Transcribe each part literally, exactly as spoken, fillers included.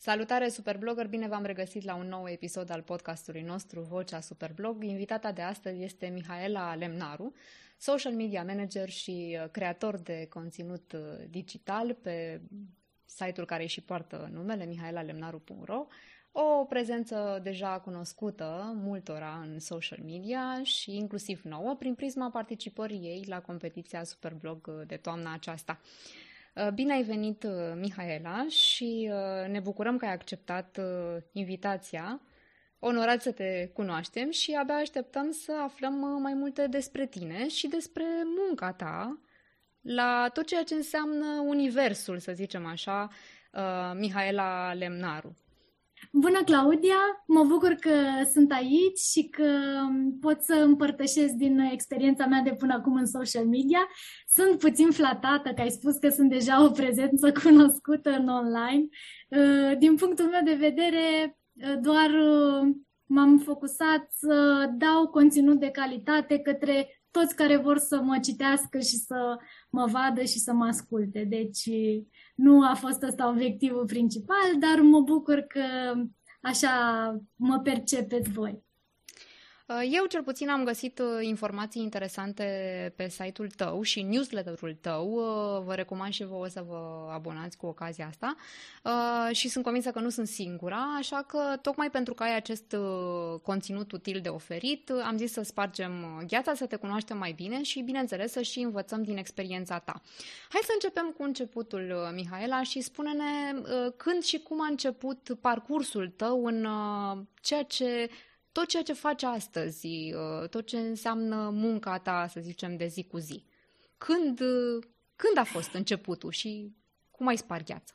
Salutare Superblogger, bine v-am regăsit la un nou episod al podcastului nostru Vocea Superblog. Invitata de astăzi este Mihaela Lemnaru, social media manager și creator de conținut digital pe site-ul care îi și poartă numele mihaela punct lemnaru punct ro. O prezență deja cunoscută multora în social media și inclusiv nouă prin prisma participării ei la competiția SuperBlog de toamna aceasta. Bine ai venit, Mihaela, și ne bucurăm că ai acceptat invitația. Onorat să te cunoaștem și abia așteptăm să aflăm mai multe despre tine și despre munca ta la tot ceea ce înseamnă universul, să zicem așa, Mihaela Lemnaru. Bună, Claudia! Mă bucur că sunt aici și că pot să împărtășesc din experiența mea de până acum în social media. Sunt puțin flatată că ai spus că sunt deja o prezență cunoscută în online. Din punctul meu de vedere, doar m-am focusat să dau conținut de calitate către toți care vor să mă citească și să mă vadă și să mă asculte. Deci nu a fost ăsta obiectivul principal, dar mă bucur că așa mă percepeți voi. Eu cel puțin am găsit informații interesante pe site-ul tău și newsletter-ul tău. Vă recomand și vouă să vă abonați cu ocazia asta. Și sunt convinsă că nu sunt singura, așa că tocmai pentru că ai acest conținut util de oferit, am zis să spargem gheața, să te cunoaștem mai bine și, bineînțeles, să și învățăm din experiența ta. Hai să începem cu începutul, Mihaela, și spune-ne când și cum a început parcursul tău în ceea ce... tot ceea ce faci astăzi, tot ce înseamnă munca ta, să zicem, de zi cu zi. Când, când a fost începutul și cum ai spart gheața?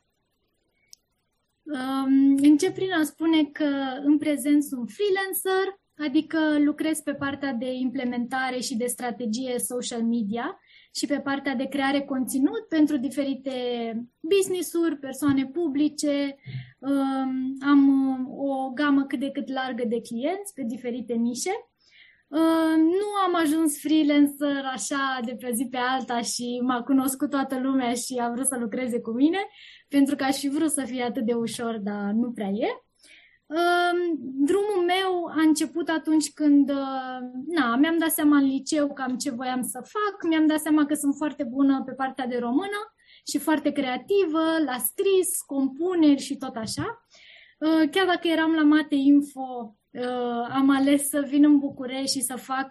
Um, încep prin a spune că în prezent sunt freelancer, adică lucrez pe partea de implementare și de strategie social media și pe partea de creare conținut pentru diferite business-uri, persoane publice. Am o gamă cât de cât largă de clienți pe diferite nișe. Nu am ajuns freelancer așa de pe zi pe alta și m-a cunoscut toată lumea și a vrut să lucreze cu mine, pentru că aș fi vrut să fie atât de ușor, dar nu prea e. Drumul meu a început atunci când na, mi-am dat seama în liceu cam ce voiam să fac, mi-am dat seama că sunt foarte bună pe partea de română și foarte creativă, la scris, compuneri și tot așa. Chiar dacă eram la Mate Info, am ales să vin în București și să fac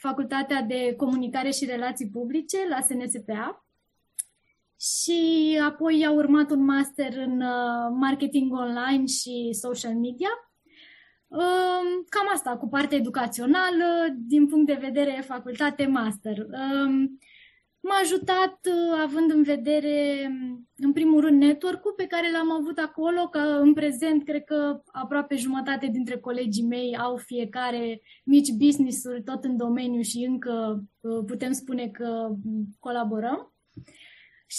facultatea de comunicare și relații publice la S N S P A. Și apoi i-a urmat un master în marketing online și social media. Cam asta, cu partea educațională, din punct de vedere facultate, master. M-a ajutat, având în vedere, în primul rând, network-ul pe care l-am avut acolo, că în prezent cred că aproape jumătate dintre colegii mei au fiecare mici business-uri tot în domeniu și încă putem spune că colaborăm.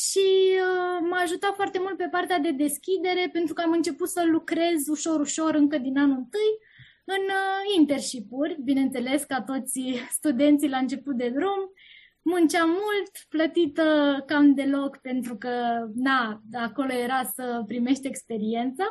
Și uh, m-a ajutat foarte mult pe partea de deschidere, pentru că am început să lucrez ușor-ușor încă din anul întâi în uh, internship-uri, bineînțeles, ca toți studenții la început de drum. Munceam mult, plătită cam deloc, pentru că na, acolo era să primești experiența.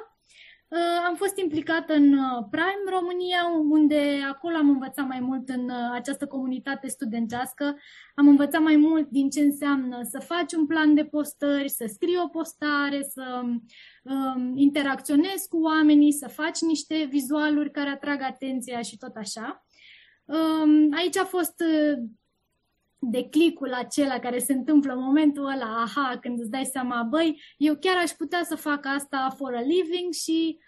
Uh, am fost implicată în Prime România, unde acolo am învățat mai mult în uh, această comunitate studențească. Am învățat mai mult din ce înseamnă să faci un plan de postări, să scrii o postare, să uh, interacționezi cu oamenii, să faci niște vizualuri care atrag atenția și tot așa. Uh, aici a fost... Uh, declicul acela care se întâmplă în momentul ăla, aha, când îți dai seama, băi, eu chiar aș putea să fac asta for a living și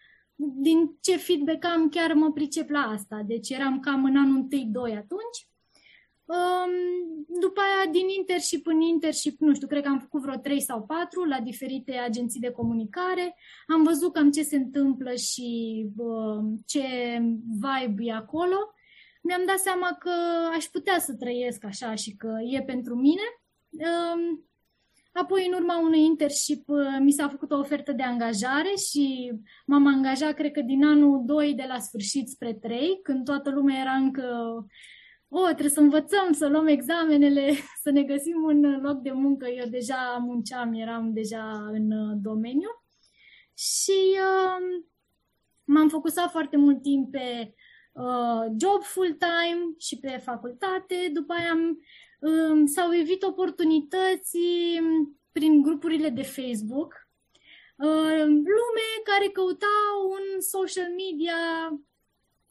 din ce feedback am, chiar mă pricep la asta. Deci eram cam în anul unu doi atunci. După aia, din internship în internship, nu știu, cred că am făcut vreo trei sau patru la diferite agenții de comunicare. Am văzut cam ce se întâmplă și ce vibe e acolo. Mi-am dat seama că aș putea să trăiesc așa și că e pentru mine. Apoi, în urma unui internship, mi s-a făcut o ofertă de angajare și m-am angajat, cred că din anul doi, de la sfârșit spre trei, când toată lumea era încă, o, trebuie să învățăm, să luăm examenele, să ne găsim un loc de muncă. Eu deja munceam, eram deja în domeniu. și uh, m-am focusat foarte mult timp pe uh, job full-time și pe facultate. După aia am, um, s-au evit oportunități prin grupurile de Facebook. Uh, lume care căuta un social media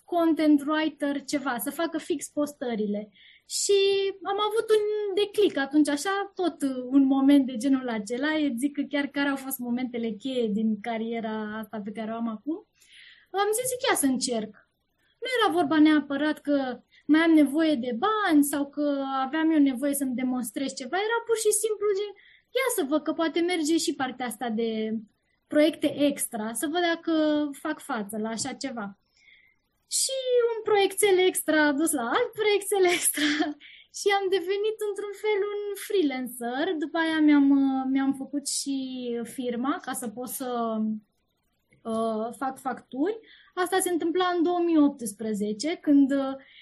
content writer ceva, să facă fix postările. Și am avut un declic atunci, așa, tot un moment de genul acela. Eu zic că chiar care au fost momentele cheie din cariera asta pe care o am acum. Am zis, chiar să încerc. Nu era vorba neapărat că mai am nevoie de bani sau că aveam eu nevoie să-mi demonstrez ceva. Era pur și simplu, gen, ia să văd că poate merge și partea asta de proiecte extra, să văd dacă fac față la așa ceva. Și un proiectel extra a dus la alt proiectel extra și am devenit într-un fel un freelancer. După aia mi-am, mi-am făcut și firma ca să pot să uh, fac facturi. Asta se întâmpla în două mii optsprezece, când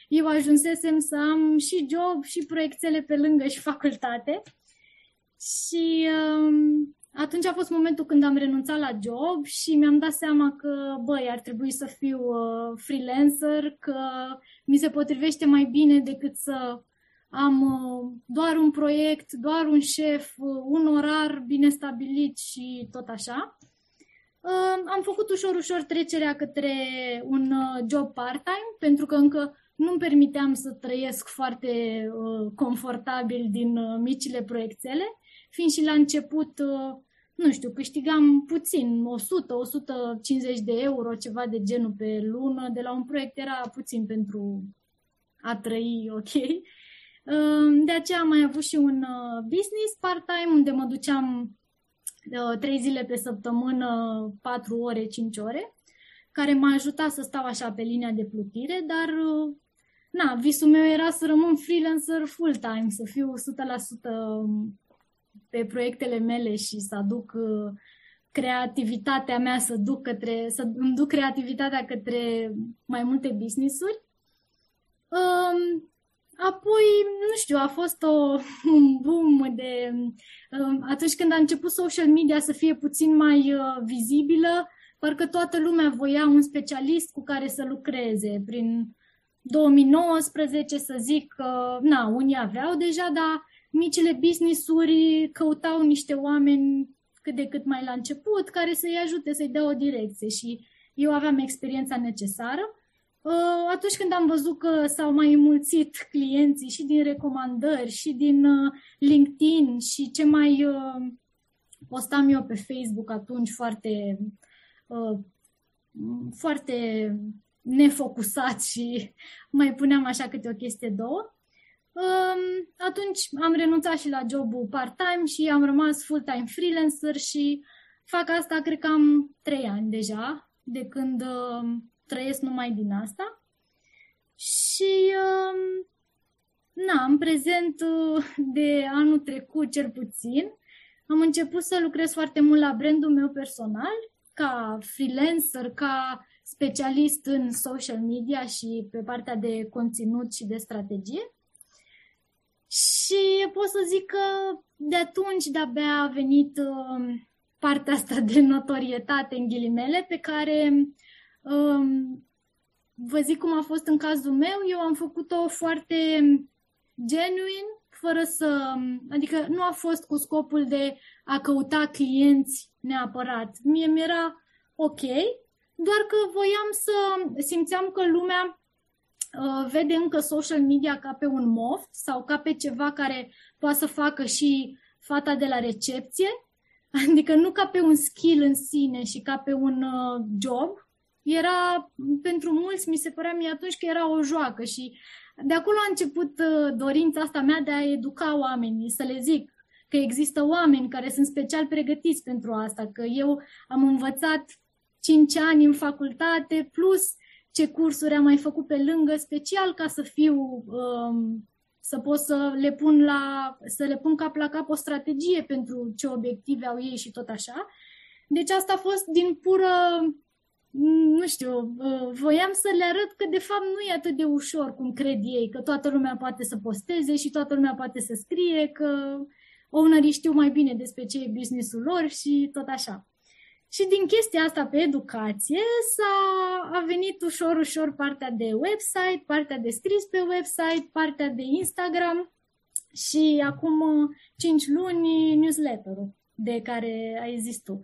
eu ajunsesem să am și job și proiectele pe lângă și facultate. Și uh, atunci a fost momentul când am renunțat la job și mi-am dat seama că, băi, ar trebui să fiu uh, freelancer, că mi se potrivește mai bine decât să am uh, doar un proiect, doar un șef, uh, un orar bine stabilit și tot așa. Uh, am făcut ușor, ușor trecerea către un uh, job part-time, pentru că încă nu-mi permiteam să trăiesc foarte uh, confortabil din uh, micile proiectele. Fiind și la început, nu știu, câștigam puțin, o sută - o sută cincizeci de euro, ceva de genul pe lună, de la un proiect era puțin pentru a trăi, ok. De aceea am mai avut și un business part-time, unde mă duceam trei zile pe săptămână, patru ore, cinci ore, care m-a ajutat să stau așa pe linia de plutire, dar... na, visul meu era să rămân freelancer full-time, să fiu o sută la sută... pe proiectele mele și să aduc uh, creativitatea mea, să, duc către, să îmi duc creativitatea către mai multe business-uri. Um, apoi, nu știu, a fost o, un boom de... Um, atunci când a început social media să fie puțin mai uh, vizibilă, parcă toată lumea voia un specialist cu care să lucreze. Prin două mii nouăsprezece, să zic, uh, na, unii aveau deja, dar micile business-uri căutau niște oameni cât de cât mai la început care să-i ajute, să-i dea o direcție și eu aveam experiența necesară. Atunci când am văzut că s-au mai înmulțit clienții și din recomandări și din LinkedIn și ce mai postam eu pe Facebook atunci foarte, foarte nefocusat și mai puneam așa câte o chestie, două, atunci am renunțat și la jobul part-time și am rămas full-time freelancer și fac asta, cred că am trei ani deja, de când uh, trăiesc numai din asta. Și, uh, na, în prezent uh, de anul trecut, cel puțin, am început să lucrez foarte mult la brandul meu personal, ca freelancer, ca specialist în social media și pe partea de conținut și de strategie. Și pot să zic că de atunci de-abia a venit uh, partea asta de notorietate, în ghilimele, pe care uh, vă zic cum a fost în cazul meu. Eu am făcut-o foarte genuine, fără să... adică nu a fost cu scopul de a căuta clienți neapărat. Mie mi-era ok, doar că voiam să... simțeam că lumea vede încă social media ca pe un moft sau ca pe ceva care poate să facă și fata de la recepție, adică nu ca pe un skill în sine și ca pe un job. Era, pentru mulți mi se părea mie atunci că era o joacă și de acolo a început dorința asta mea de a educa oamenii, să le zic că există oameni care sunt special pregătiți pentru asta, că eu am învățat cinci ani în facultate plus ce cursuri am mai făcut pe lângă, special ca să fiu, um, să pot să le pun la, să le pun cap la cap o strategie pentru ce obiective au ei și tot așa. Deci asta a fost din pură, nu știu, uh, voiam să le arăt că de fapt nu e atât de ușor cum cred ei, că toată lumea poate să posteze și toată lumea poate să scrie, că ownerii știu mai bine despre ce e business-ul lor și tot așa. Și din chestia asta pe educație s-a a venit ușor, ușor partea de website, partea de scris pe website, partea de Instagram și acum cinci luni newsletter-ul de care ai zis tu.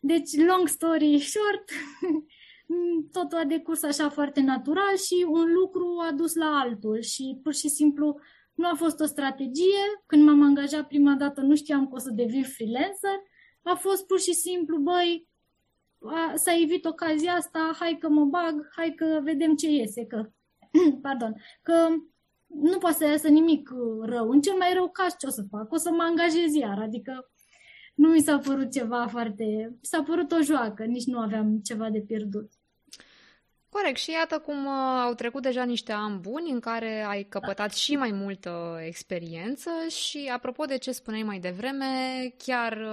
Deci, long story short, totul a decurs așa foarte natural și un lucru a dus la altul și pur și simplu nu a fost o strategie. Când m-am angajat prima dată nu știam că o să devin freelancer. A fost pur și simplu, băi, a, s-a evit ocazia asta, hai că mă bag, hai că vedem ce iese, că, pardon, că nu poate să iasă nimic rău. În cel mai rău caz ce o să fac? O să mă angajez iar, adică nu mi s-a părut ceva foarte... S-a părut o joacă, nici nu aveam ceva de pierdut. Corect, și iată cum au trecut deja niște ani buni în care ai căpătat și mai multă experiență și apropo de ce spuneai mai devreme, chiar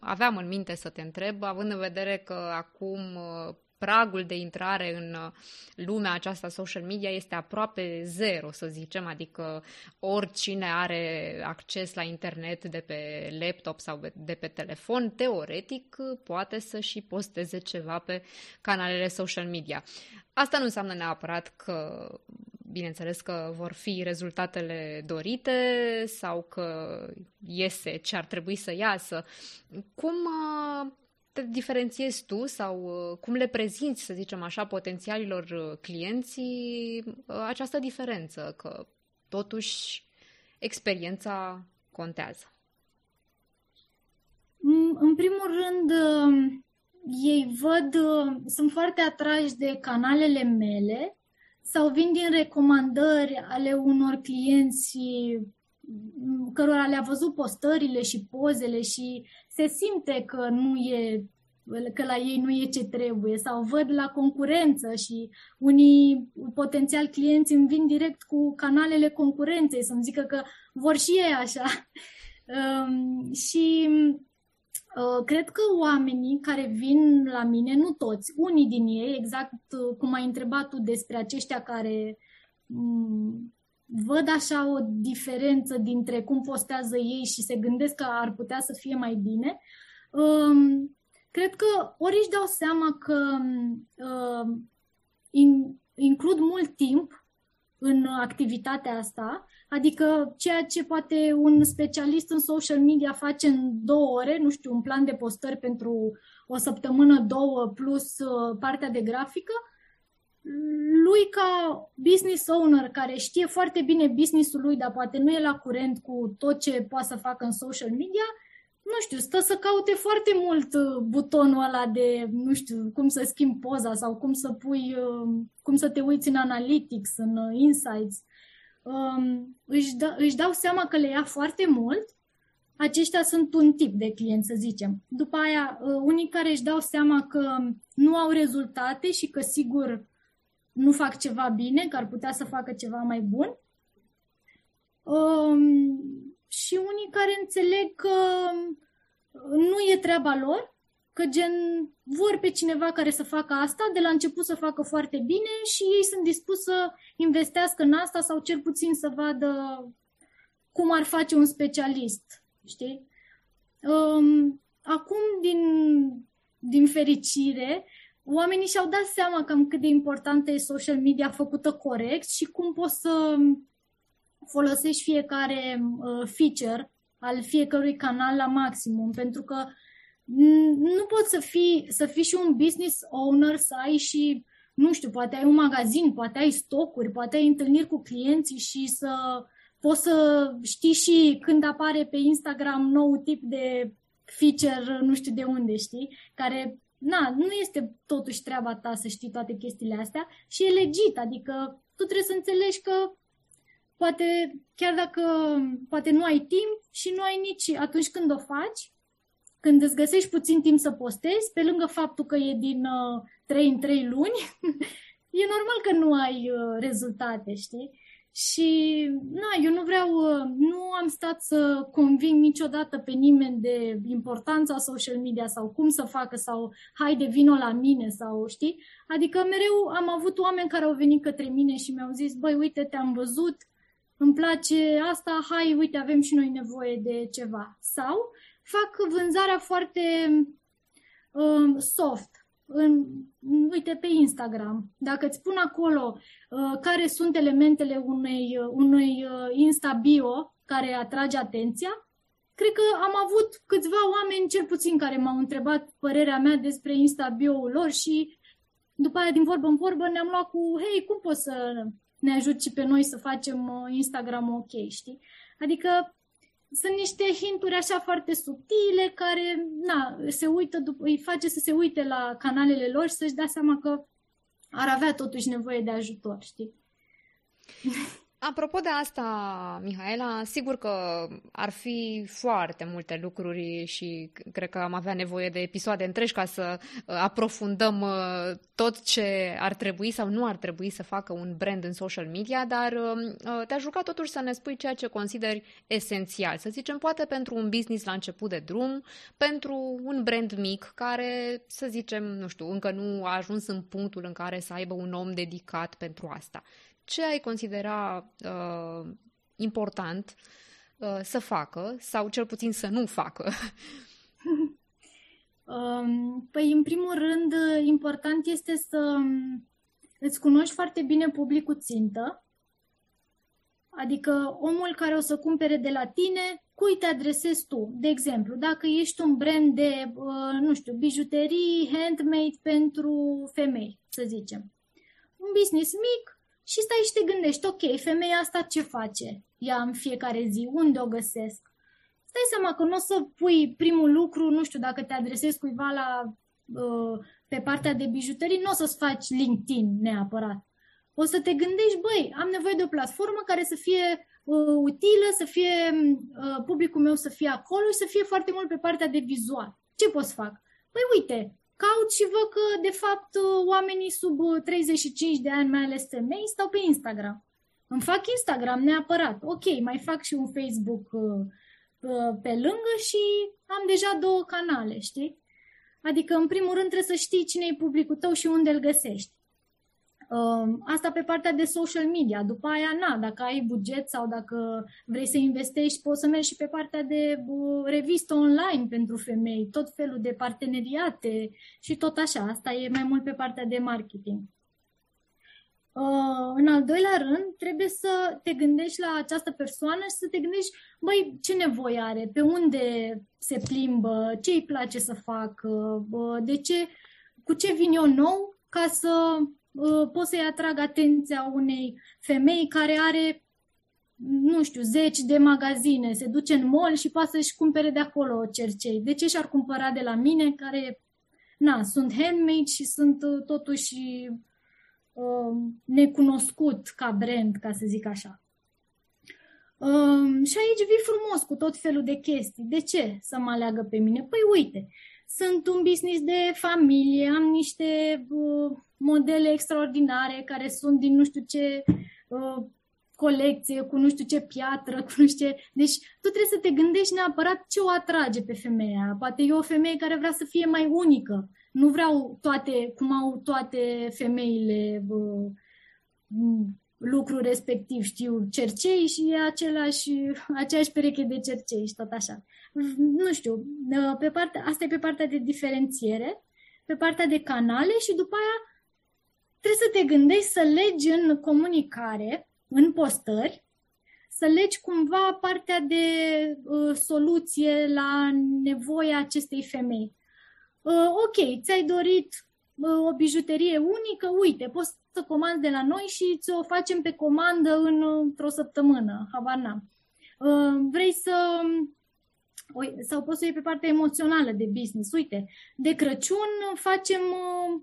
aveam în minte să te întreb, având în vedere că acum pragul de intrare în lumea aceasta social media este aproape zero, să zicem, adică oricine are acces la internet de pe laptop sau de pe telefon, teoretic poate să și posteze ceva pe canalele social media. Asta nu înseamnă neapărat că, bineînțeles, că vor fi rezultatele dorite sau că iese ce ar trebui să iasă. Cum te diferențiezi tu sau cum le prezinți, să zicem așa, potențialilor clienți această diferență, că totuși experiența contează? În primul rând, ei văd, sunt foarte atrași de canalele mele sau vin din recomandări ale unor clienți cărora le-a văzut postările și pozele și se simte că nu e, că la ei nu e ce trebuie sau văd la concurență și unii potențial clienți îmi vin direct cu canalele concurenței să-mi zică că vor și ei așa. Um, și uh, cred că oamenii care vin la mine, nu toți, unii din ei, exact cum ai întrebat tu despre aceștia care... Um, văd așa o diferență dintre cum postează ei și se gândesc că ar putea să fie mai bine. Cred că ori își dau seama că includ mult timp în activitatea asta, adică ceea ce poate un specialist în social media face în două ore, nu știu, un plan de postări pentru o săptămână, două, plus partea de grafică, lui ca business owner care știe foarte bine business-ul lui, dar poate nu e la curent cu tot ce poate să facă în social media, nu știu, stă să caute foarte mult butonul ăla de, nu știu, cum să schimbi poza sau cum să pui, cum să te uiți în analytics, în insights. Își, dă, își dau seama că le ia foarte mult. Aceștia sunt un tip de client, să zicem. După aia, unii care își dau seama că nu au rezultate și că sigur nu fac ceva bine, că ar putea să facă ceva mai bun. Um, și unii care înțeleg că nu e treaba lor, că gen vor pe cineva care să facă asta, de la început să facă foarte bine și ei sunt dispuși să investească în asta sau cel puțin să vadă cum ar face un specialist, știi? Um, acum, din, din fericire, oamenii și-au dat seama cam cât de importantă e social media făcută corect și cum poți să folosești fiecare feature al fiecărui canal la maximum, pentru că nu poți să fii, să fii și un business owner, să ai și, nu știu, poate ai un magazin, poate ai stocuri, poate ai întâlniri cu clienții și să poți să știi și când apare pe Instagram nou tip de feature, nu știu de unde, știi, care... Na, nu este totuși treaba ta să știi toate chestiile astea și e legit, adică tu trebuie să înțelegi că poate chiar dacă poate nu ai timp și nu ai nici atunci când o faci, când îți găsești puțin timp să postezi, pe lângă faptul că e din uh, trei în trei luni, e normal că nu ai uh, rezultate, știi? Și na, eu nu vreau, uh, nu am stat să conving niciodată pe nimeni de importanța social media sau cum să facă sau haide, vino la mine sau știi. Adică mereu am avut oameni care au venit către mine și mi-au zis, băi, uite, te-am văzut, îmi place asta, hai, uite, avem și noi nevoie de ceva. Sau fac vânzarea foarte um, soft, în, uite, pe Instagram. Dacă îți pun acolo uh, care sunt elementele unei, unei uh, Insta-bio care atrage atenția, cred că am avut câțiva oameni, cel puțin, care m-au întrebat părerea mea despre Insta-bio-ul lor și după aia, din vorbă în vorbă, ne-am luat cu, hei, cum poți să ne ajut și pe noi să facem Instagram ok, știi? Adică sunt niște hinturi așa foarte subtile care, na, se uită, îi face să se uite la canalele lor și să-și dea seama că ar avea totuși nevoie de ajutor, știi? Apropo de asta, Mihaela, sigur că ar fi foarte multe lucruri și cred că am avea nevoie de episoade întregi ca să aprofundăm tot ce ar trebui sau nu ar trebui să facă un brand în social media, dar te-aș ruga totuși să ne spui ceea ce consideri esențial, să zicem, poate pentru un business la început de drum, pentru un brand mic care, să zicem, nu știu, încă nu a ajuns în punctul în care să aibă un om dedicat pentru asta. Ce ai considera uh, important uh, să facă sau cel puțin să nu facă? um, păi, în primul rând, important este să îți cunoști foarte bine publicul țintă, adică omul care o să cumpere de la tine, cui te adresezi tu. De exemplu, dacă ești un brand de, uh, nu știu, bijuterii handmade pentru femei, să zicem, un business mic, și stai și te gândești, ok, femeia asta ce face ea în fiecare zi, unde o găsesc? Stai seama că nu o să pui primul lucru, nu știu, dacă te adresezi cuiva la, pe partea de bijuterii, nu o să-ți faci LinkedIn neapărat. O să te gândești, băi, am nevoie de o platformă care să fie uh, utilă, să fie uh, publicul meu să fie acolo și să fie foarte mult pe partea de vizual. Ce pot să fac? Păi uite, caut și văd că, de fapt, oamenii sub treizeci și cinci de ani, mai ales femei, stau pe Instagram. Îmi fac Instagram neapărat. Ok, mai fac și un Facebook pe lângă și am deja două canale, știi? Adică, în primul rând, trebuie să știi cine e publicul tău și unde îl găsești. Asta pe partea de social media. După aia, na, dacă ai buget sau dacă vrei să investești, poți să mergi și pe partea de revistă online pentru femei, tot felul de parteneriate și tot așa. Asta e mai mult pe partea de marketing. În al doilea rând, trebuie să te gândești la această persoană și să te gândești, băi, ce nevoie are, pe unde se plimbă, ce îi place să facă, de ce, cu ce vin eu nou, ca să pot să-i atrag atenția unei femei care are, nu știu, zeci de magazine, se duce în mall și poate să-și cumpere de acolo cercei. De ce și-ar cumpăra de la mine, care, na, sunt handmade și sunt totuși uh, necunoscut ca brand, ca să zic așa. Uh, și aici vii frumos cu tot felul de chestii. De ce să mă aleagă pe mine? Păi uite, sunt un business de familie, am niște uh, modele extraordinare care sunt din nu știu ce uh, colecție, cu nu știu ce piatră, cu nu știu ce... Deci tu trebuie să te gândești neapărat ce o atrage pe femeia. Poate e o femeie care vrea să fie mai unică. Nu vreau toate, cum au toate femeile uh, lucrul respectiv, știu, cercei și e același, aceeași pereche de cercei și tot așa. Nu știu, pe partea, asta e pe partea de diferențiere, pe partea de canale și după aia trebuie să te gândești să legi în comunicare, în postări, să legi cumva partea de uh, soluție la nevoia acestei femei. Uh, ok, ți-ai dorit uh, o bijuterie unică, uite, poți să comanzi de la noi și ți-o facem pe comandă în, într-o săptămână, habar n-am. Uh, vrei să... sau poți să iei pe partea emoțională de business. Uite, de Crăciun facem... Uh,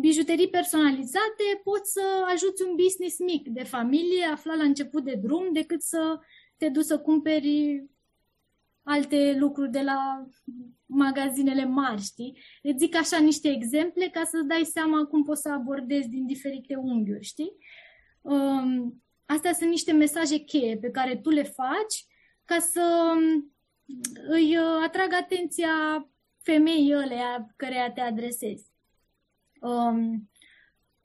bijuterii personalizate, poți să ajuți un business mic de familie aflat la început de drum decât să te duci să cumperi alte lucruri de la magazinele mari, știi? Îți zic așa niște exemple ca să-ți dai seama cum poți să abordezi din diferite unghiuri, știi? Um, astea sunt niște mesaje cheie pe care tu le faci ca să îi atragă atenția femeii ălea căreia te adresezi. Um,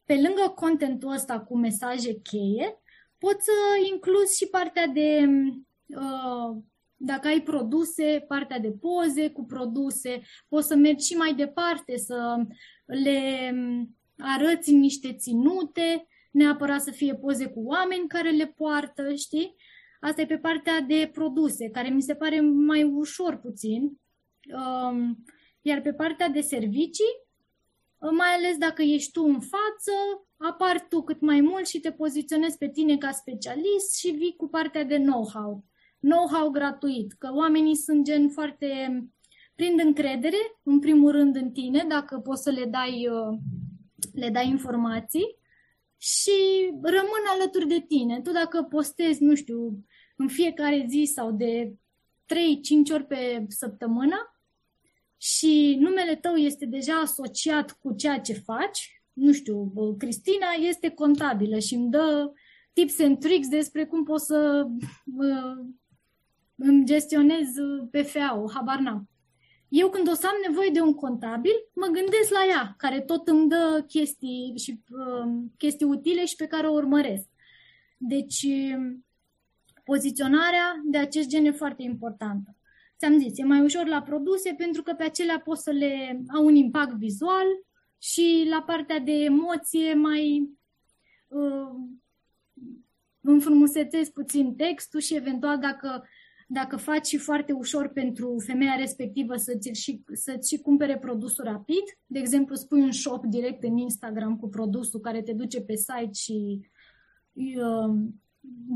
pe lângă contentul ăsta cu mesaje cheie, poți să incluzi și partea de uh, Dacă ai produse, partea de poze cu produse, poți să mergi și mai departe, să le arăți niște ținute, neapărat să fie poze cu oameni care le poartă, știi? Asta e pe partea de produse, care mi se pare mai ușor puțin. Iar pe partea de servicii, mai ales dacă ești tu în față, apar tu cât mai mult și te poziționezi pe tine ca specialist și vii cu partea de know-how. Know-how gratuit, că oamenii sunt gen foarte... prind încredere, în primul rând, în tine, dacă poți să le dai, le dai informații și rămân alături de tine. Tu dacă postezi, nu știu, în fiecare zi sau de trei-cinci ori pe săptămână și numele tău este deja asociat cu ceea ce faci, nu știu, Cristina este contabilă și îmi dă tips and tricks despre cum pot să uh, îmi gestionez P F A-ul, habar n-am. Eu când o să am nevoie de un contabil, mă gândesc la ea, care tot îmi dă chestii, și, uh, chestii utile și pe care o urmăresc. Deci, poziționarea de acest gen e foarte importantă. Ți-am zis, e mai ușor la produse pentru că pe acelea poți să le au un impact vizual și la partea de emoție mai... Uh, înfrumusețezi puțin textul și eventual dacă, dacă faci și foarte ușor pentru femeia respectivă să-ți și, să-ți și cumpere produsul rapid, de exemplu spui un shop direct în Instagram cu produsul care te duce pe site și uh,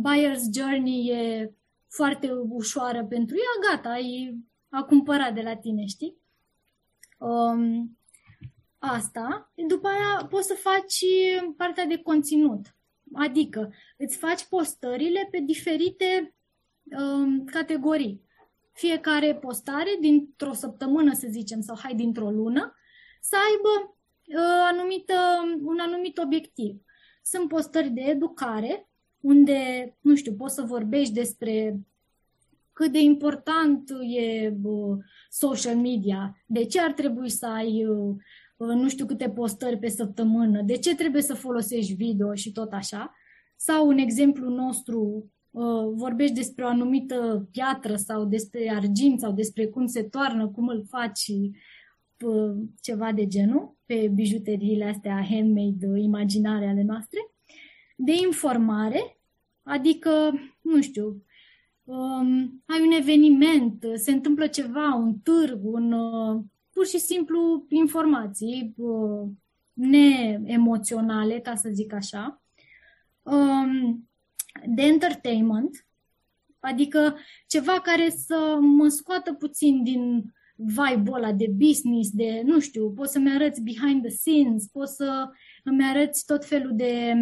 buyer's journey e foarte ușoară pentru ea, gata, ai, a cumpărat de la tine, știi? Um, asta. După aia poți să faci partea de conținut. Adică îți faci postările pe diferite um, categorii. Fiecare postare dintr-o săptămână, să zicem, sau hai dintr-o lună, să aibă uh, anumită, un anumit obiectiv. Sunt postări de educare, unde, nu știu, poți să vorbești despre cât de important e uh, social media, de ce ar trebui să ai... Uh, nu știu câte postări pe săptămână, de ce trebuie să folosești video și tot așa, sau în exemplu nostru vorbești despre o anumită piatră sau despre argint sau despre cum se toarnă, cum îl faci, ceva de genul, pe bijuteriile astea handmade, imaginare ale noastre, de informare, adică, nu știu, um, ai un eveniment, se întâmplă ceva, un târg, un... Uh, pur și simplu informații uh, neemoționale, ca să zic așa, um, de entertainment, adică ceva care să mă scoată puțin din vibe-ul ăla de business, de, nu știu, poți să-mi arăți behind the scenes, poți să îmi arăți tot felul de,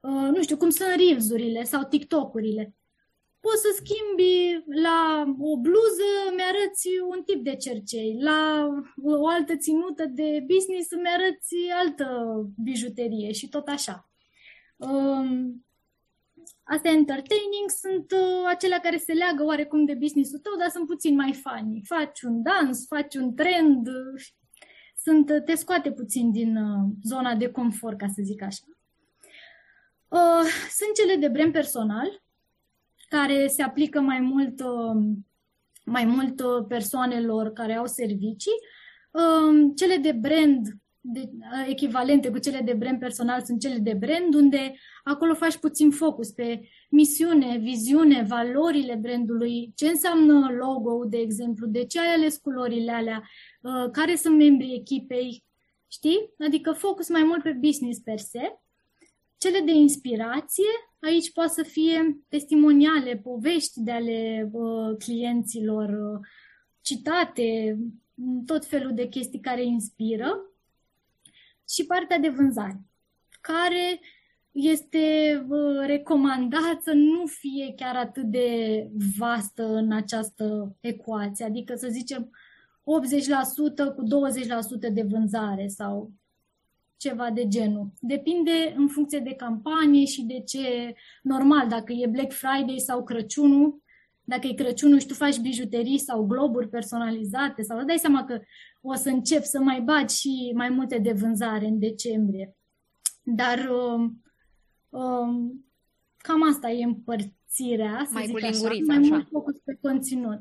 uh, nu știu, cum sunt reels-urile sau TikTok-urile. Poți să schimbi la o bluză, mi-arăți un tip de cercei, la o altă ținută de business, mi-arăți altă bijuterie și tot așa. Um, astea entertaining sunt uh, acelea care se leagă oarecum de business-ul tău, dar sunt puțin mai funny. Faci un dans, faci un trend, sunt, te scoate puțin din uh, zona de confort, ca să zic așa. Uh, sunt cele de brand personal, care se aplică mai mult, mai mult persoanelor care au servicii. Cele de brand, de, echivalente cu cele de brand personal, sunt cele de brand, unde acolo faci puțin focus pe misiune, viziune, valorile brandului, ce înseamnă logo-ul, de exemplu, de ce ai ales culorile alea, care sunt membrii echipei, știi? Adică focus mai mult pe business per se. Cele de inspirație, aici poate să fie testimoniale, povești de ale uh, clienților, uh, citate, tot felul de chestii care inspiră. Și partea de vânzare, care este uh, recomandat să nu fie chiar atât de vastă în această ecuație, adică să zicem optzeci la sută cu douăzeci la sută de vânzare sau... ceva de genul. Depinde în funcție de campanie și de ce, normal, dacă e Black Friday sau Crăciunul, dacă e Crăciunul și tu faci bijuterii sau globuri personalizate, sau dai seama că o să încep să mai bagi și mai multe de vânzare în decembrie. Dar um, um, cam asta e împăr- folosirea, să mai zic așa, lingurița, mai așa. Mult focus pe conținut.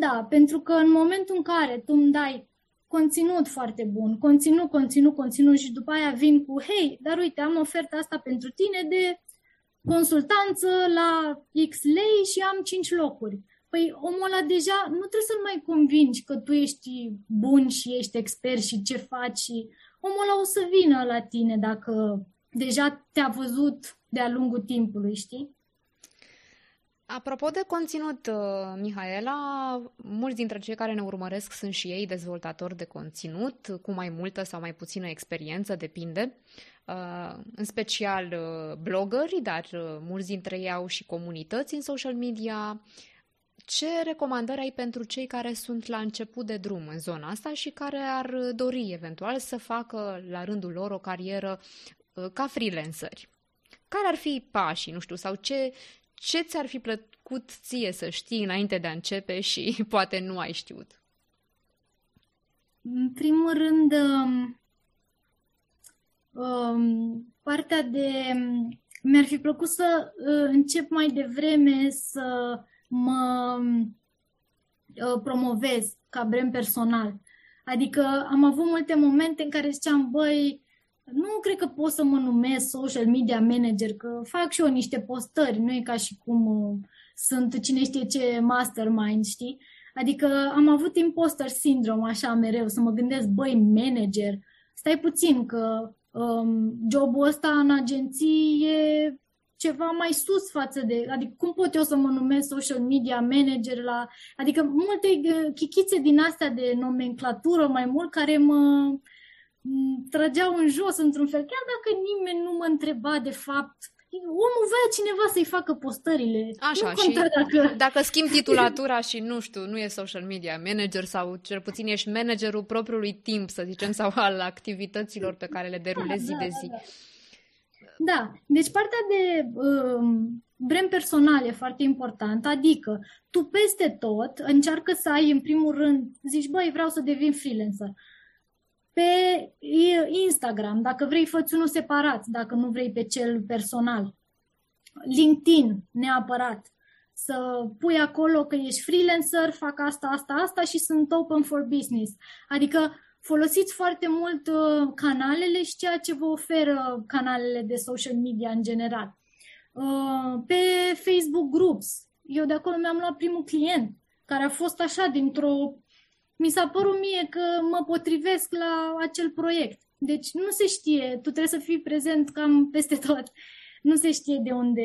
Da, pentru că în momentul în care tu îmi dai conținut foarte bun, conținut, conținut, conținut și după aia vin cu, hei, dar uite, am oferta asta pentru tine de consultanță la X lei și am cinci locuri. Păi omul ăla deja nu trebuie să-l mai convingi că tu ești bun și ești expert și ce faci și omul ăla o să vină la tine dacă deja te-a văzut de-a lungul timpului, știi? Apropo de conținut, Mihaela, mulți dintre cei care ne urmăresc sunt și ei dezvoltatori de conținut, cu mai multă sau mai puțină experiență, depinde, în special bloggeri, dar mulți dintre ei au și comunități în social media. Ce recomandări ai pentru cei care sunt la început de drum în zona asta și care ar dori eventual să facă la rândul lor o carieră ca freelanceri? Care ar fi pașii, nu știu, sau ce... Ce ți-ar fi plăcut ție să știi înainte de a începe și poate nu ai știut? În primul rând, partea de... Mi-ar fi plăcut să încep mai devreme să mă promovez ca brand personal. Adică am avut multe momente în care ziceam, băi, nu cred că pot să mă numesc social media manager, că fac și eu niște postări, nu e ca și cum uh, sunt cine știe ce mastermind, știi? Adică am avut imposter syndrome așa mereu, să mă gândesc, băi, manager, stai puțin că um, jobul ăsta în agenții e ceva mai sus față de, adică cum pot eu să mă numesc social media manager la, adică multe uh, chichițe din astea de nomenclatură mai mult care mă... trăgeau în jos într-un fel, chiar dacă nimeni nu mă întreba de fapt. Omul voia cineva să-i facă postările. Așa, nu conta și dacă... dacă schimbi titulatura și nu știu, nu e social media manager sau cel puțin ești managerul propriului timp, să zicem, sau al activităților pe care le derulezi da, zi da, de zi. Da, da. da, deci partea de um, brand personal e foarte importantă, adică tu peste tot încearcă să ai în primul rând, zici, băi, vreau să devin freelancer. Pe Instagram, dacă vrei, fă-ți unul separat, dacă nu vrei pe cel personal. LinkedIn, neapărat. Să pui acolo că ești freelancer, fac asta, asta, asta și sunt open for business. Adică folosiți foarte mult canalele și ceea ce vă oferă canalele de social media în general. Pe Facebook Groups, eu de acolo mi-am luat primul client, care a fost așa dintr-o... Mi s-a părut mie că mă potrivesc la acel proiect. Deci nu se știe, tu trebuie să fii prezent cam peste tot. Nu se știe de unde,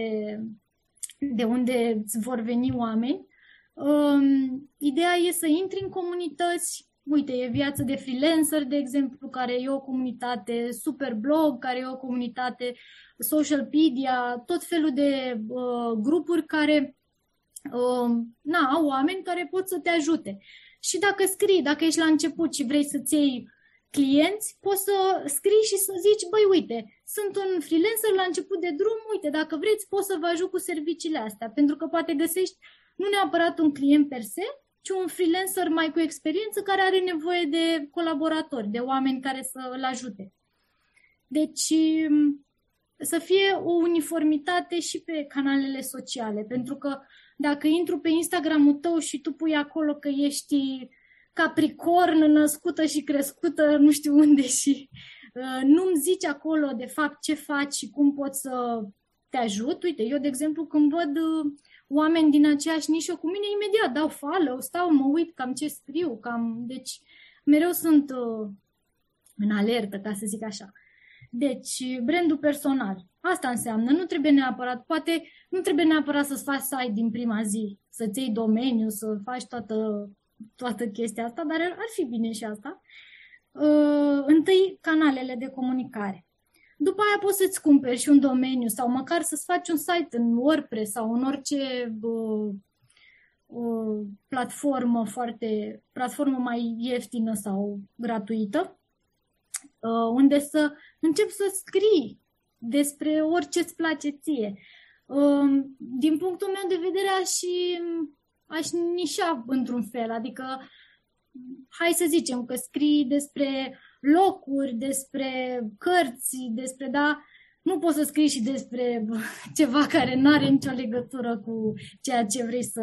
de unde îți vor veni oameni. Um, ideea e să intri în comunități. Uite, e Viața de Freelancer, de exemplu, care e o comunitate, SuperBlog, care e o comunitate, Socialpedia, tot felul de uh, grupuri care uh, na, au oameni care pot să te ajute. Și dacă scrii, dacă ești la început și vrei să-ți iei clienți, poți să scrii și să zici, băi, uite, sunt un freelancer la început de drum, uite, dacă vreți, pot să vă ajut cu serviciile astea, pentru că poate găsești nu neapărat un client per se, ci un freelancer mai cu experiență care are nevoie de colaboratori, de oameni care să îl ajute. Deci să fie o uniformitate și pe canalele sociale, pentru că dacă intru pe Instagram-ul tău și tu pui acolo că ești capricorn, născută și crescută, nu știu unde și uh, nu-mi zici acolo de fapt ce faci și cum poți să te ajut. Uite, eu de exemplu când văd uh, oameni din aceeași nișă cu mine, imediat dau follow, stau, mă uit cam ce scriu, cam... Deci mereu sunt uh, în alertă, ca să zic așa. Deci, brandul personal. Asta înseamnă, nu trebuie neapărat, poate nu trebuie neapărat să-ți faci site din prima zi, să-ți iei domeniu, să faci toată, toată chestia asta, dar ar fi bine și asta. Uh, întâi, canalele de comunicare. După aia poți să-ți cumperi și un domeniu sau măcar să-ți faci un site în WordPress sau în orice uh, uh, platformă, foarte, platformă mai ieftină sau gratuită, uh, unde să începi să scrii despre orice îți place ție. Din punctul meu de vedere aș, aș nișa într-un fel, adică hai să zicem că scrii despre locuri, despre cărți, despre da, nu poți să scrii și despre ceva care nu are nicio legătură cu ceea ce vrei să...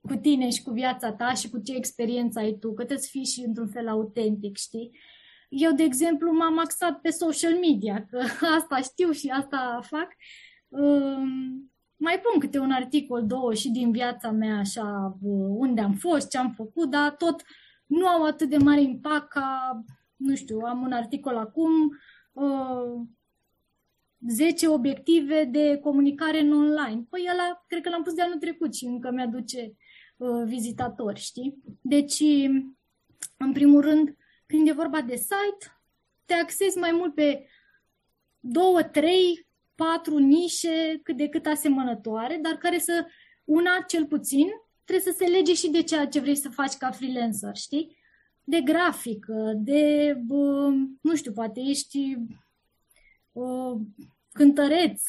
cu tine și cu viața ta și cu ce experiență ai tu, că trebuie să fii și într-un fel autentic, știi? Eu, de exemplu, m-am axat pe social media, că asta știu și asta fac. Um, mai pun câte un articol, două și din viața mea, așa, unde am fost, ce am făcut, dar tot nu au atât de mare impact ca, nu știu, am un articol acum, uh, zece obiective de comunicare în online. Păi ăla, cred că l-am pus de anul trecut și încă mi-aduce uh, vizitatori, știi? Deci, în primul rând, când e vorba de site, te axezi mai mult pe două, trei, patru nișe cât de cât asemănătoare, dar care să, una cel puțin, trebuie să se lege și de ceea ce vrei să faci ca freelancer, știi? De grafică, de, bă, nu știu, poate ești... Uh, cântăreț,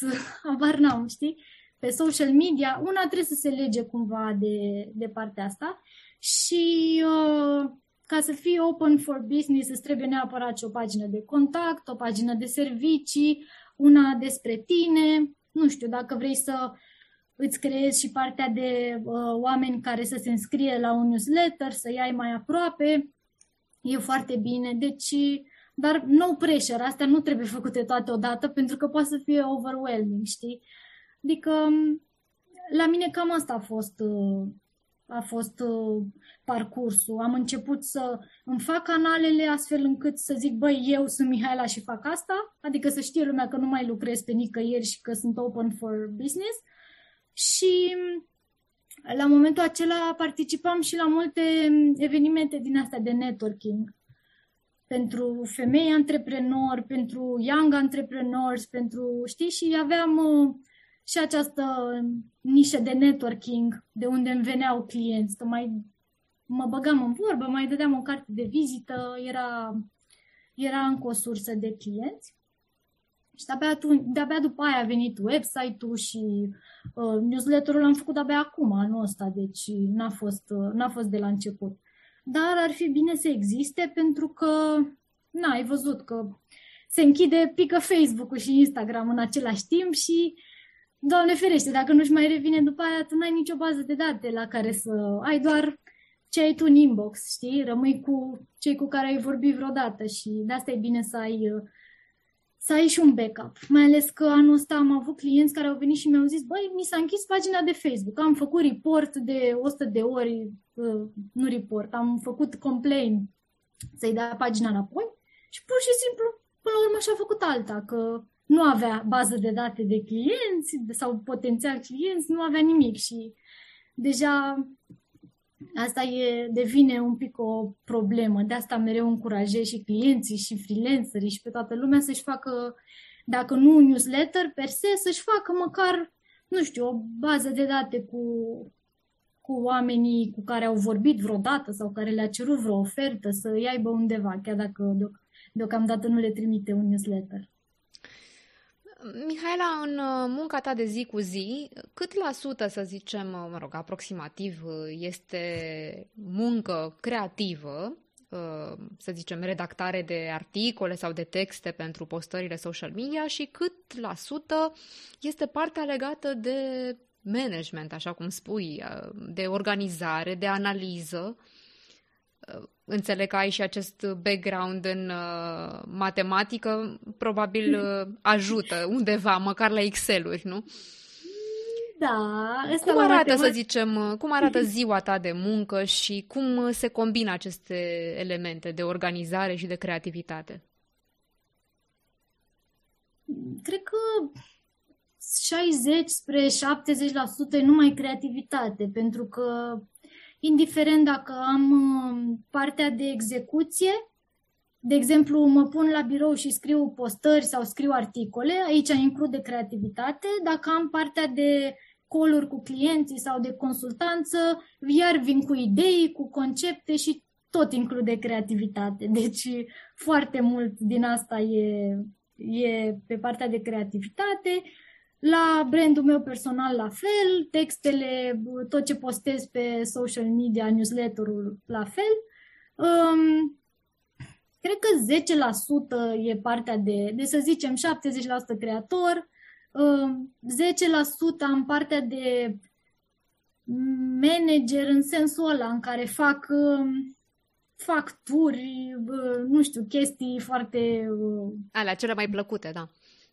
abar n-am, știi? Pe social media, una trebuie să se lege cumva de, de partea asta și uh, ca să fii open for business îți trebuie neapărat și o pagină de contact, o pagină de servicii, una despre tine, nu știu, dacă vrei să îți creezi și partea de uh, oameni care să se înscrie la un newsletter, să iai mai aproape, e foarte bine, deci... Dar no pressure, astea nu trebuie făcute toate odată, pentru că poate să fie overwhelming, știi? Adică, la mine cam asta a fost, a fost parcursul. Am început să îmi fac canalele astfel încât să zic, băi, eu sunt Mihaela și fac asta, adică să știe lumea că nu mai lucrez pe nicăieri și că sunt open for business. Și la momentul acela participam și la multe evenimente din astea de networking. Pentru femei antreprenori, pentru young entrepreneurs, pentru, știi, și aveam uh, și această nișă de networking de unde îmi veneau clienți, că mai mă băgam în vorbă, mai dădeam o carte de vizită, era, era încă o sursă de clienți. Și de-abia, atunci, de-abia după aia a venit website-ul și uh, newsletter-ul l-am făcut de-abia acum, anul ăsta, deci n-a fost, uh, n-a fost de la început. Dar ar fi bine să existe pentru că, na, ai văzut că se închide, pică Facebook-ul și Instagram în același timp și, Doamne ferește, dacă nu-și mai revine după aia, tu n-ai nicio bază de date la care să ai doar ce ai tu în inbox, știi? Rămâi cu cei cu care ai vorbit vreodată și de asta e bine să ai, să ai și un backup. Mai ales că anul ăsta am avut clienți care au venit și mi-au zis, băi, mi s-a închis pagina de Facebook, am făcut report de o sută de ori, nu report, am făcut complain să-i dea pagina înapoi și pur și simplu, până la urmă și-a făcut alta, că nu avea bază de date de clienți sau potențial clienți, nu avea nimic și deja asta e, devine un pic o problemă. De asta mereu încurajez și clienții și freelancerii și pe toată lumea să-și facă, dacă nu un newsletter per se, să-și facă măcar, nu știu, o bază de date cu... cu oamenii cu care au vorbit vreodată sau care le-a cerut vreo ofertă să îi aibă undeva, chiar dacă deocamdată nu le trimite un newsletter. Mihaela, în munca ta de zi cu zi, cât la sută, să zicem, mă rog, aproximativ, este muncă creativă, să zicem, redactare de articole sau de texte pentru postările social media și cât la sută este partea legată de management, așa cum spui, de organizare, de analiză. Înțeleg că ai și acest background în matematică, probabil ajută undeva, măcar la Excel-uri, nu? Da. Cum arată, să zicem, cum arată ziua ta de muncă și cum se combină aceste elemente de organizare și de creativitate? Cred că șaizeci spre șaptezeci la sută e numai creativitate, pentru că indiferent dacă am partea de execuție, de exemplu mă pun la birou și scriu postări sau scriu articole, aici include creativitate, dacă am partea de call-uri cu clienții sau de consultanță, iar vin cu idei, cu concepte și tot include creativitate, deci foarte mult din asta e, e pe partea de creativitate. La brandul meu personal la fel, textele, tot ce postez pe social media, newsletter-ul la fel. Um, cred că zece la sută e partea de, de să zicem, șaptezeci la sută creator, zece la sută am partea de manager în sensul ăla în care fac facturi, nu știu, chestii foarte... Alea, cele mai plăcute, da.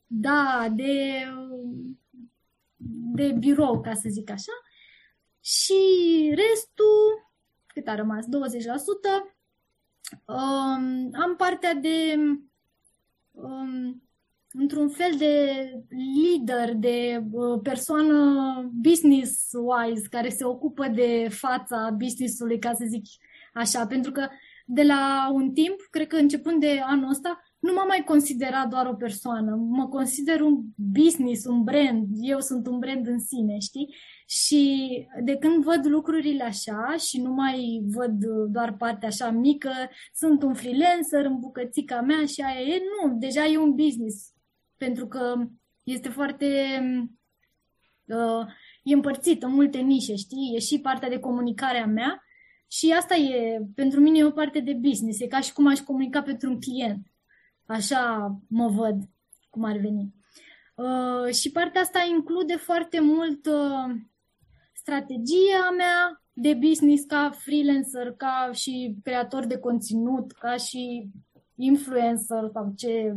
Da, de, de birou, ca să zic așa. Și restul, cât a rămas, douăzeci la sută, um, am partea de, um, într-un fel de lider, de persoană business-wise, care se ocupă de fața business-ului, ca să zic așa, pentru că de la un timp, cred că începând de anul ăsta, nu m-am mai considerat doar o persoană, mă consider un business, un brand, eu sunt un brand în sine, știi? Și de când văd lucrurile așa și nu mai văd doar partea așa mică, sunt un freelancer în bucățica mea și aia e, nu, deja e un business, pentru că este foarte... Uh, e împărțit în multe nișe, știi? E și partea de comunicare a mea și asta e, pentru mine e o parte de business, e ca și cum aș comunica pentru un client. Așa mă văd cum ar veni. Uh, și partea asta include foarte mult uh, strategia mea de business ca freelancer, ca și creator de conținut, ca și influencer sau ce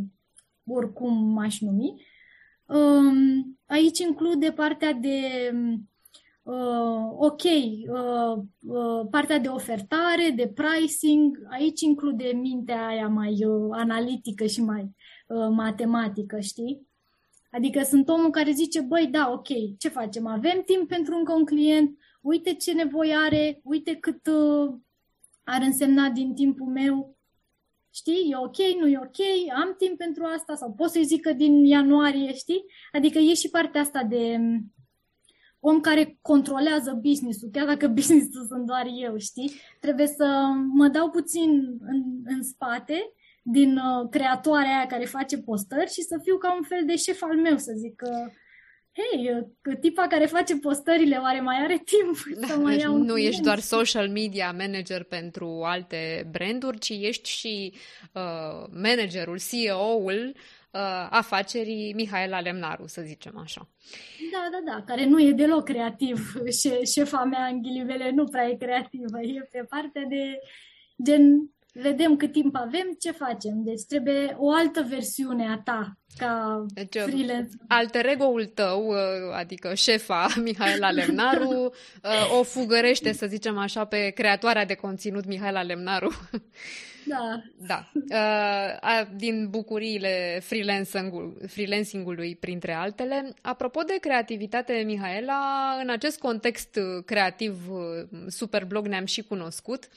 oricum m-aș numi. Uh, aici include partea de uh, ok, uh, uh, partea de ofertare, de pricing, aici include mintea aia mai uh, analitică și mai uh, matematică, știi? Adică sunt omul care zice, băi, da, ok, ce facem? Avem timp pentru încă un client, uite ce nevoie are, uite cât uh, ar însemna din timpul meu, știi, e ok, nu e ok, am timp pentru asta sau pot să-i zic că din ianuarie, știi? Adică e și partea asta de om care controlează business-ul, chiar dacă business-ul sunt doar eu, știi? Trebuie să mă dau puțin în, în spate din uh, creatoarea aia care face postări și să fiu ca un fel de șef al meu, să zic că, hei, tipa care face postările, oare mai are timp să da, mai iau un Nu client? Ești doar social media manager pentru alte branduri, ci ești și uh, managerul, C E O-ul uh, afacerii Mihaela Lemnaru, să zicem așa. Da, da, da, care nu e deloc creativ. Și șefa mea în ghilivele nu prea e creativă, e pe partea de gen... Vedem cât timp avem, ce facem. Deci trebuie o altă versiune a ta ca deci, freelancer. Alter ego-ul tău, adică șefa Mihaela Lemnaru, o fugărește, să zicem așa, pe creatoarea de conținut Mihaela Lemnaru. Da. Da. Din bucuriile freelancing-ului, printre altele. Apropo de creativitate, Mihaela, în acest context creativ SuperBlog ne-am și cunoscut.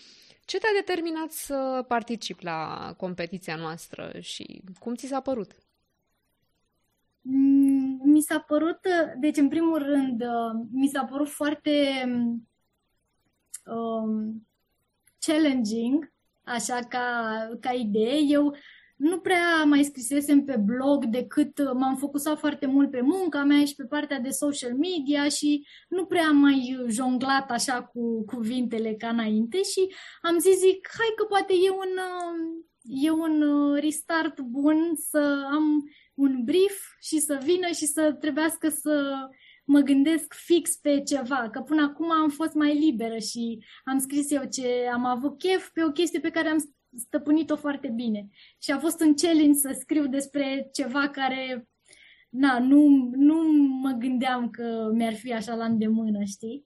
Ce te-a determinat să participi la competiția noastră și cum ți s-a părut? Mi s-a părut, deci în primul rând, mi s-a părut foarte um, challenging, așa ca, ca idee. Eu nu prea mai scrisesem pe blog decât m-am focusat foarte mult pe munca mea și pe partea de social media și nu prea am mai jonglat așa cu cuvintele ca înainte și am zis, zic, hai că poate e un, e un restart bun să am un brief și să vină și să trebuiască să mă gândesc fix pe ceva, că până acum am fost mai liberă și am scris eu ce am avut chef pe o chestie pe care am stăpânit-o foarte bine. Și a fost un challenge să scriu despre ceva care, na, nu, nu mă gândeam că mi-ar fi așa la îndemână, știi?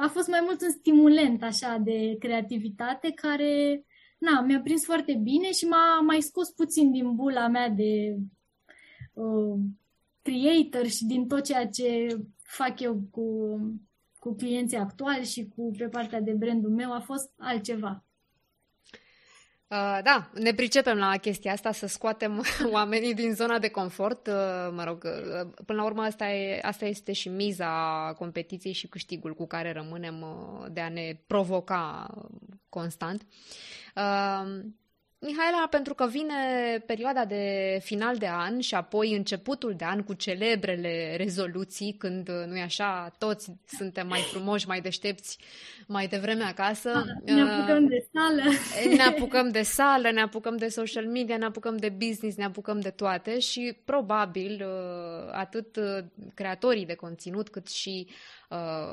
A fost mai mult un stimulent așa de creativitate care, na, mi-a prins foarte bine și m-a mai scos puțin din bula mea de uh, creator și din tot ceea ce fac eu cu, cu clienții actuali și cu pe partea de brandul meu. A fost altceva. Da, ne pricepem la chestia asta, să scoatem oamenii din zona de confort, mă rog, până la urmă asta, e, asta este și miza competiției și câștigul cu care rămânem de a ne provoca constant. Mihaela, pentru că vine perioada de final de an și apoi începutul de an cu celebrele rezoluții, când, nu-i așa, toți suntem mai frumoși, mai deștepți mai devreme acasă. Ne apucăm de sală. Ne apucăm de sală, ne apucăm de social media, ne apucăm de business, ne apucăm de toate și probabil atât creatorii de conținut cât și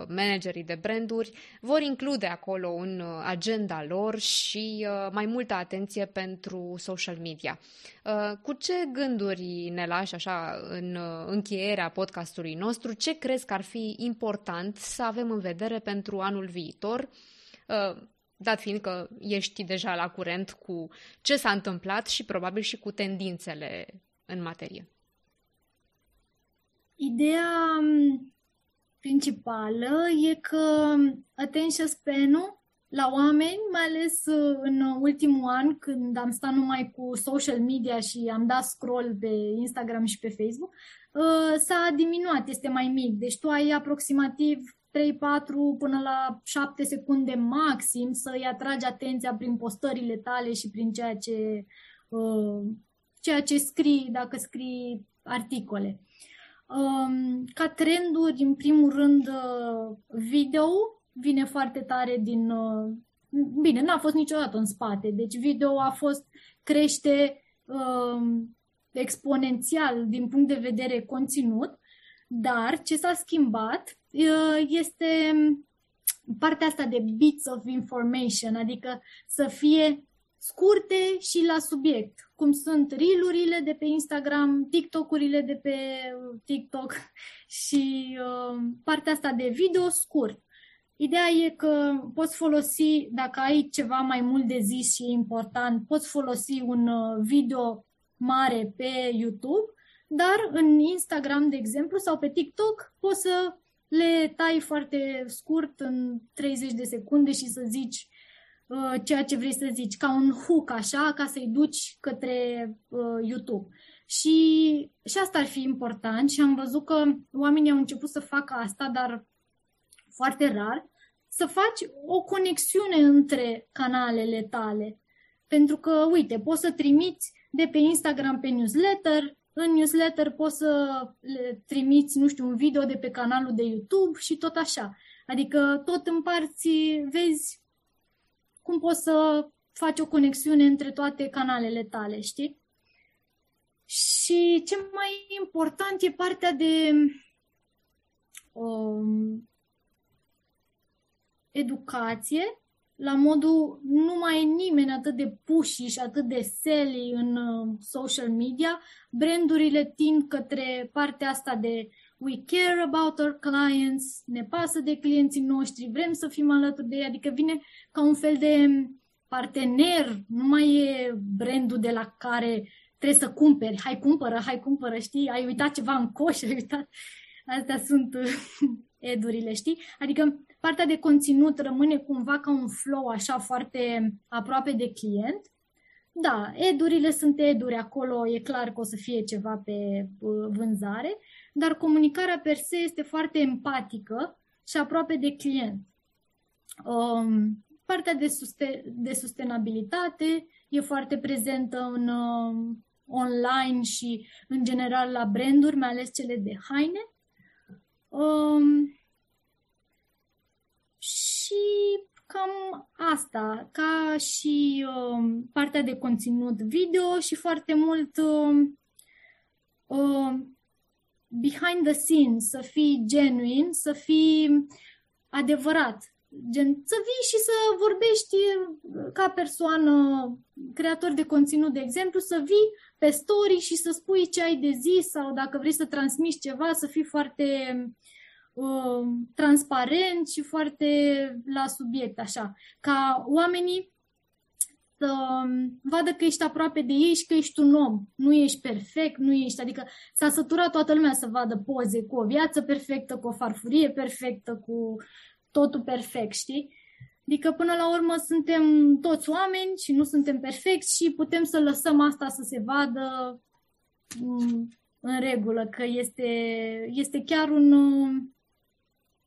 managerii de branduri vor include acolo în agenda lor și mai multă atenție pentru social media. Cu ce gânduri ne lași așa în încheierea podcastului nostru? Ce crezi că ar fi important să avem în vedere pentru anul viitor, dat fiind că ești deja la curent cu ce s-a întâmplat și probabil și cu tendințele în materie? Ideea principală e că attention span-ul la oameni, mai ales în ultimul an când am stat numai cu social media și am dat scroll pe Instagram și pe Facebook, s-a diminuat, este mai mic. Deci tu ai aproximativ trei patru până la șapte secunde maxim să-i atragi atenția prin postările tale și prin ceea ce, ceea ce scrii, dacă scrii articole. Ca trenduri, în primul rând, video vine foarte tare din... Bine, n-a fost niciodată în spate, deci video a fost crește um, exponențial din punct de vedere conținut, dar ce s-a schimbat este partea asta de bits of information, adică să fie scurte și la subiect, cum sunt reel-urile de pe Instagram, TikTok-urile de pe TikTok și uh, partea asta de video scurt. Ideea e că poți folosi, dacă ai ceva mai mult de zis și important, poți folosi un video mare pe YouTube, dar în Instagram, de exemplu, sau pe TikTok, poți să le tai foarte scurt, în treizeci de secunde și să zici ceea ce vrei să zici, ca un hook așa, ca să-i duci către uh, YouTube. Și, și asta ar fi important și am văzut că oamenii au început să facă asta, dar foarte rar, să faci o conexiune între canalele tale. Pentru că, uite, poți să trimiți de pe Instagram pe newsletter, în newsletter poți să le trimiți, nu știu, un video de pe canalul de YouTube și tot așa. Adică tot împarți, vezi cum poți să faci o conexiune între toate canalele tale, știi? Și ce mai important e partea de um, educație, la modul nu mai e nimeni atât de pushy și atât de silly în social media. Brandurile tind către partea asta de we care about our clients, ne pasă de clienții noștri, vrem să fim alături de ei, adică vine ca un fel de partener, nu mai e brandul de la care trebuie să cumperi, hai cumpără, hai cumpără, știi, ai uitat ceva în coș, ai uitat, astea sunt edurile, știi, adică partea de conținut rămâne cumva ca un flow așa foarte aproape de client. Da, edurile sunt eduri, acolo e clar că o să fie ceva pe vânzare, dar comunicarea per se este foarte empatică și aproape de client. Um, partea de, susten- de sustenabilitate e foarte prezentă în um, online și în general la branduri, mai ales cele de haine. Um, și cam asta, ca și um, partea de conținut video și foarte mult um, um, behind the scenes, să fii genuine, să fii adevărat, gen, să vii și să vorbești ca persoană, creator de conținut, de exemplu, să vii pe story și să spui ce ai de zis sau dacă vrei să transmiți ceva, să fii foarte transparent și foarte la subiect, așa, ca oamenii să vadă că ești aproape de ei și că ești un om, nu ești perfect, nu ești, adică s-a săturat toată lumea să vadă poze cu o viață perfectă, cu o farfurie perfectă, cu totul perfect, știi? Adică până la urmă suntem toți oameni și nu suntem perfecți și putem să lăsăm asta să se vadă în regulă, că este, este chiar un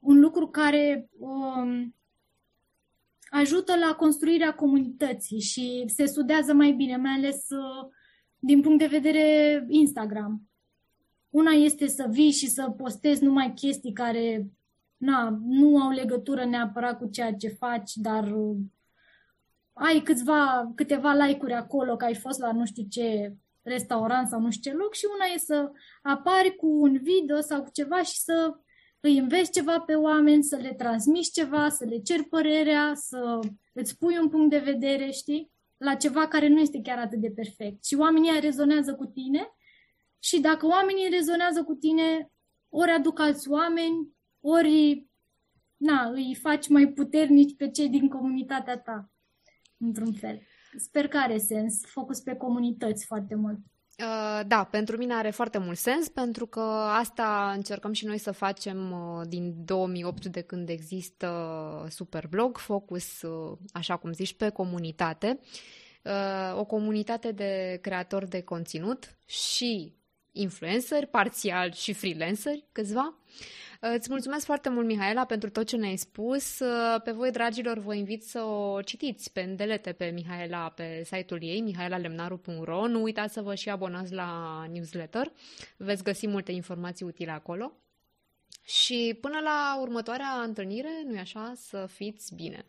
un lucru care um, ajută la construirea comunității și se sudează mai bine, mai ales din punct de vedere Instagram. Una este să vii și să postezi numai chestii care na, nu au legătură neapărat cu ceea ce faci, dar ai câțiva, câteva like-uri acolo că ai fost la nu știu ce restaurant sau nu știu ce loc, și una e să apari cu un video sau cu ceva și să îi înveți ceva pe oameni, să le transmiți ceva, să le ceri părerea, să îți pui un punct de vedere, știi, la ceva care nu este chiar atât de perfect. Și oamenii aia rezonează cu tine și dacă oamenii rezonează cu tine, ori aduc alți oameni, ori na, îi faci mai puternici pe cei din comunitatea ta, într-un fel. Sper că are sens, focus pe comunități foarte mult. Da, pentru mine are foarte mult sens, pentru că asta încercăm și noi să facem din două mii opt, de când există SuperBlog, focus, așa cum zici, pe comunitate, o comunitate de creatori de conținut și influenceri, parțial și freelanceri, câțiva. Îți mulțumesc foarte mult, Mihaela, pentru tot ce ne-ai spus. Pe voi, dragilor, vă invit să o citiți pe îndelete pe Mihaela, pe site-ul ei, mihaela punct lemnaru punct ro. Nu uitați să vă și abonați la newsletter. Veți găsi multe informații utile acolo. Și până la următoarea întâlnire, nu-i așa, să fiți bine!